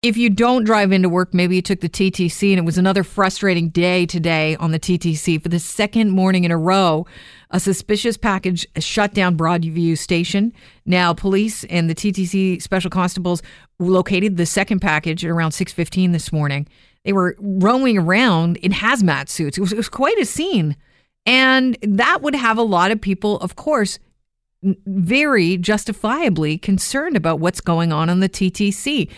If you don't drive into work, maybe you took the TTC, and it was another frustrating day today on the TTC. For the second morning in a row, a suspicious package shut down Broadview Station. Now, police and the TTC special constables located the second package at around 6:15 this morning. They were roaming around in hazmat suits. It was quite a scene. And that would have a lot of people, of course, very justifiably concerned about what's going on the TTC.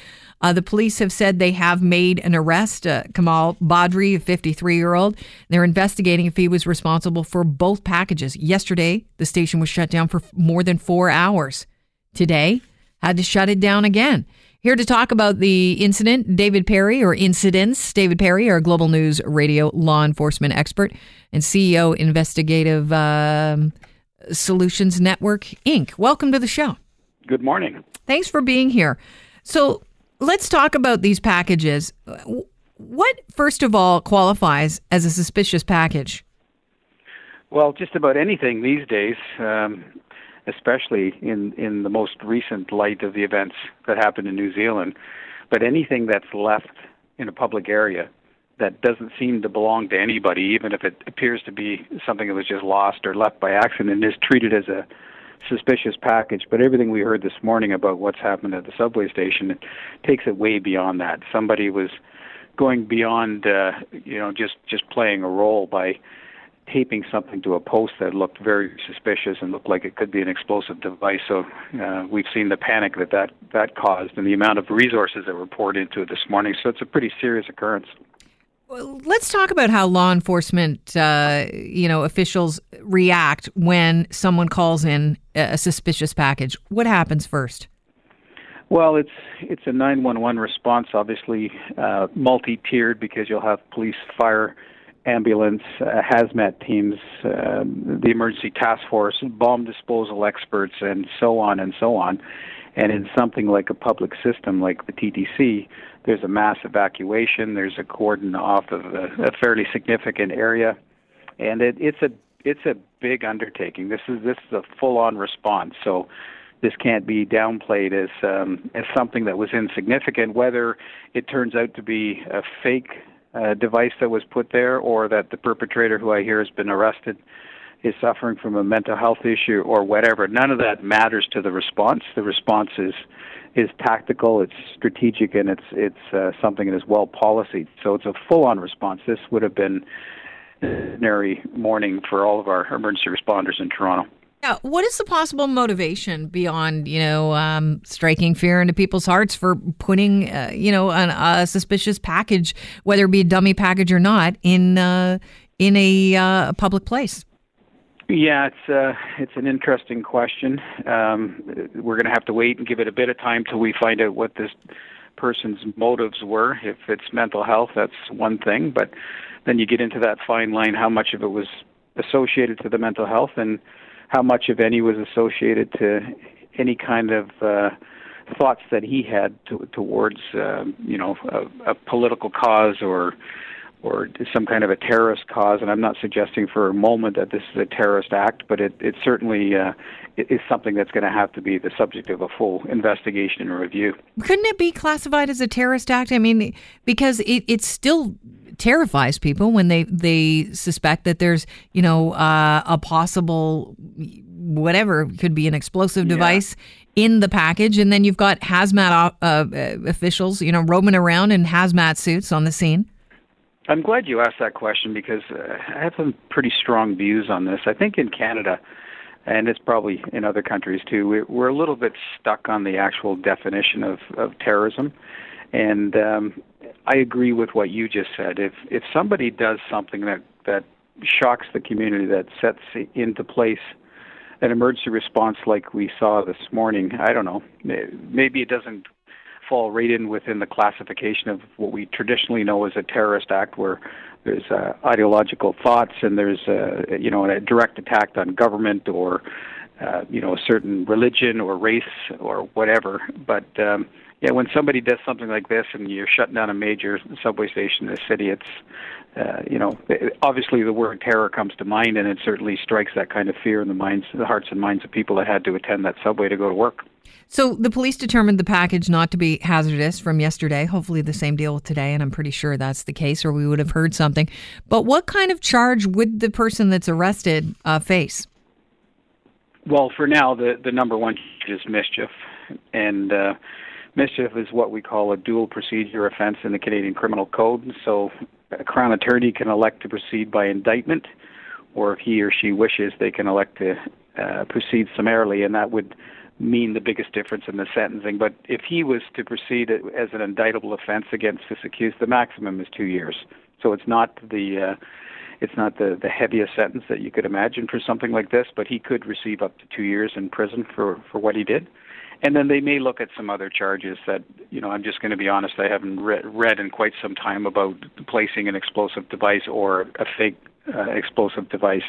The police have said they have made an arrest, Kamal Badri, a 53-year-old. They're investigating if he was responsible for both packages. Yesterday, the station was shut down for more than 4 hours. Today, had to shut it down again. Here to talk about the incident, David Perry, our Global News Radio law enforcement expert and CEO, Investigative Solutions Network, Inc. Welcome to the show. Good morning. Thanks for being here. So, let's talk about these packages. What, first of all, qualifies as a suspicious package? Well, just about anything these days, especially in the most recent light of the events that happened in New Zealand. But anything that's left in a public area that doesn't seem to belong to anybody, even if it appears to be something that was just lost or left by accident, is treated as a suspicious package. But everything we heard this morning about what's happened at the subway station, it takes it way beyond that. Somebody was going beyond, just playing a role by taping something to a post that looked very suspicious and looked like it could be an explosive device. So we've seen the panic that caused and the amount of resources that were poured into it this morning. So it's a pretty serious occurrence. Well, let's talk about how law enforcement, officials react when someone calls in a suspicious package. What happens first? Well, it's a 911 response, obviously multi-tiered, because you'll have police, fire, ambulance, hazmat teams, the emergency task force, bomb disposal experts, and so on and so on. And in something like a public system like the TTC, there's a mass evacuation. There's a cordon off of a fairly significant area, and it's a big undertaking. This is a full-on response. So this can't be downplayed as something that was insignificant. Whether it turns out to be a fake device that was put there, or that the perpetrator, who I hear has been arrested, is suffering from a mental health issue or whatever. None of that matters to the response. The response is tactical, it's strategic, and it's something that is well policed. So it's a full-on response. This would have been an ordinary morning for all of our emergency responders in Toronto. Yeah, what is the possible motivation beyond, striking fear into people's hearts for putting, a suspicious package, whether it be a dummy package or not, in a public place? Yeah, it's an interesting question. We're going to have to wait and give it a bit of time till we find out what this person's motives were. If it's mental health, that's one thing, but then you get into that fine line: how much of it was associated to the mental health, and how much of any was associated to any kind of thoughts that he had towards a political cause or some kind of a terrorist cause. And I'm not suggesting for a moment that this is a terrorist act, but it certainly is something that's going to have to be the subject of a full investigation and review. Couldn't it be classified as a terrorist act? I mean, because it still terrifies people when they suspect that there's, a possible, whatever, could be an explosive device in the package. And then you've got hazmat officials, roaming around in hazmat suits on the scene. I'm glad you asked that question, because I have some pretty strong views on this. I think in Canada, and it's probably in other countries too, we're a little bit stuck on the actual definition of terrorism. And I agree with what you just said. If somebody does something that shocks the community, that sets into place an emergency response like we saw this morning, I don't know, maybe it doesn't fall right in within the classification of what we traditionally know as a terrorist act, where there's ideological thoughts and there's a direct attack on government or a certain religion or race or whatever. But when somebody does something like this and you're shutting down a major subway station in the city, it's obviously the word terror comes to mind, and it certainly strikes that kind of fear in the hearts and minds of people that had to attend that subway to go to work. So the police determined the package not to be hazardous from yesterday. Hopefully the same deal with today, and I'm pretty sure that's the case, or we would have heard something. But what kind of charge would the person that's arrested face? Well, for now, the number one is mischief. And mischief is what we call a dual procedure offense in the Canadian Criminal Code. So a Crown attorney can elect to proceed by indictment, or if he or she wishes, they can elect to proceed summarily, and that would mean the biggest difference in the sentencing. But if he was to proceed as an indictable offense against this accused, the maximum is 2 years. So it's not the heaviest sentence that you could imagine for something like this, but he could receive up to 2 years in prison for what he did. And then they may look at some other charges that, you know, I'm just going to be honest, I haven't read in quite some time about placing an explosive device or a fake explosive device,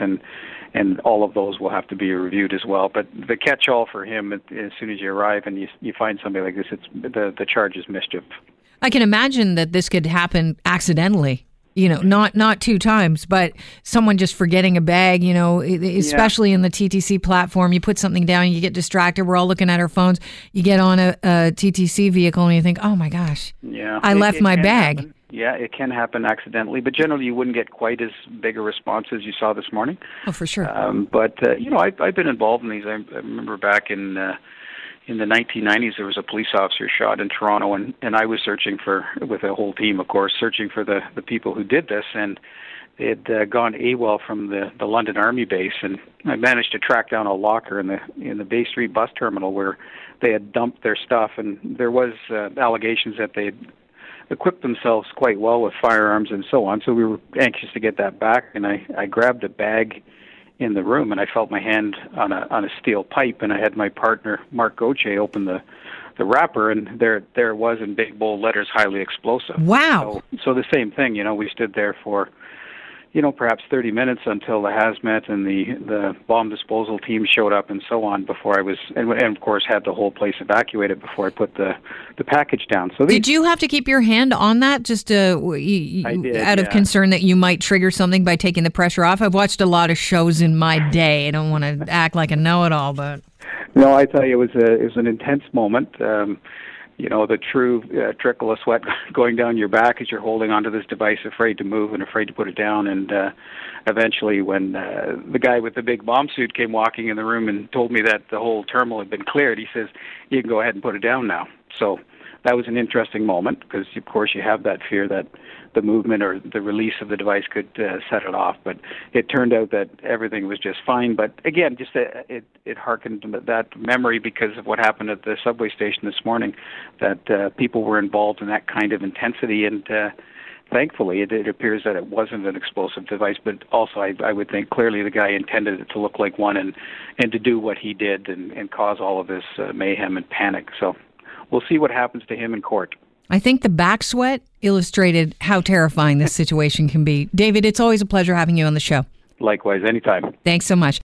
and all of those will have to be reviewed as well. But the catch-all for him, as soon as you arrive and you find somebody like this, it's the charge is mischief. I can imagine that this could happen accidentally. You know, not two times, but someone just forgetting a bag, you know, especially in the TTC platform. You put something down, you get distracted. We're all looking at our phones. You get on a TTC vehicle and you think, oh, my gosh, I left my bag. Happen. Yeah, it can happen accidentally, but generally you wouldn't get quite as big a response as you saw this morning. Oh, for sure. I've been involved in these. I remember back in the 1990s, there was a police officer shot in Toronto, and I was searching for, with a whole team, of course, searching for the people who did this, and they had gone AWOL from the London Army base, and I managed to track down a locker in the Bay Street bus terminal where they had dumped their stuff, and there was allegations that they had equipped themselves quite well with firearms and so on, so we were anxious to get that back, and I grabbed a bag in the room, and I felt my hand on a steel pipe, and I had my partner Mark Gauthier open the wrapper, and there it was in big bold letters, highly explosive. Wow! So the same thing, you know, we stood there for, you know, perhaps 30 minutes until the hazmat and the bomb disposal team showed up and so on. Before I was, and of course had the whole place evacuated before I put the package down. So did you have to keep your hand on that just out of concern that you might trigger something by taking the pressure off? I've watched a lot of shows in my day. I don't want to act like a know-it-all, but no, I tell you, it was an intense moment. You know, the true trickle of sweat going down your back as you're holding onto this device, afraid to move and afraid to put it down. And eventually when the guy with the big bomb suit came walking in the room and told me that the whole terminal had been cleared, he says, you can go ahead and put it down now. So that was an interesting moment because, of course, you have that fear that the movement or the release of the device could set it off. But it turned out that everything was just fine. But again, just it hearkened that memory because of what happened at the subway station this morning, that people were involved in that kind of intensity. And thankfully, it appears that it wasn't an explosive device. But also, I would think clearly the guy intended it to look like one and to do what he did and cause all of this mayhem and panic. So we'll see what happens to him in court. I think the back sweat illustrated how terrifying this situation can be. David, it's always a pleasure having you on the show. Likewise, anytime. Thanks so much.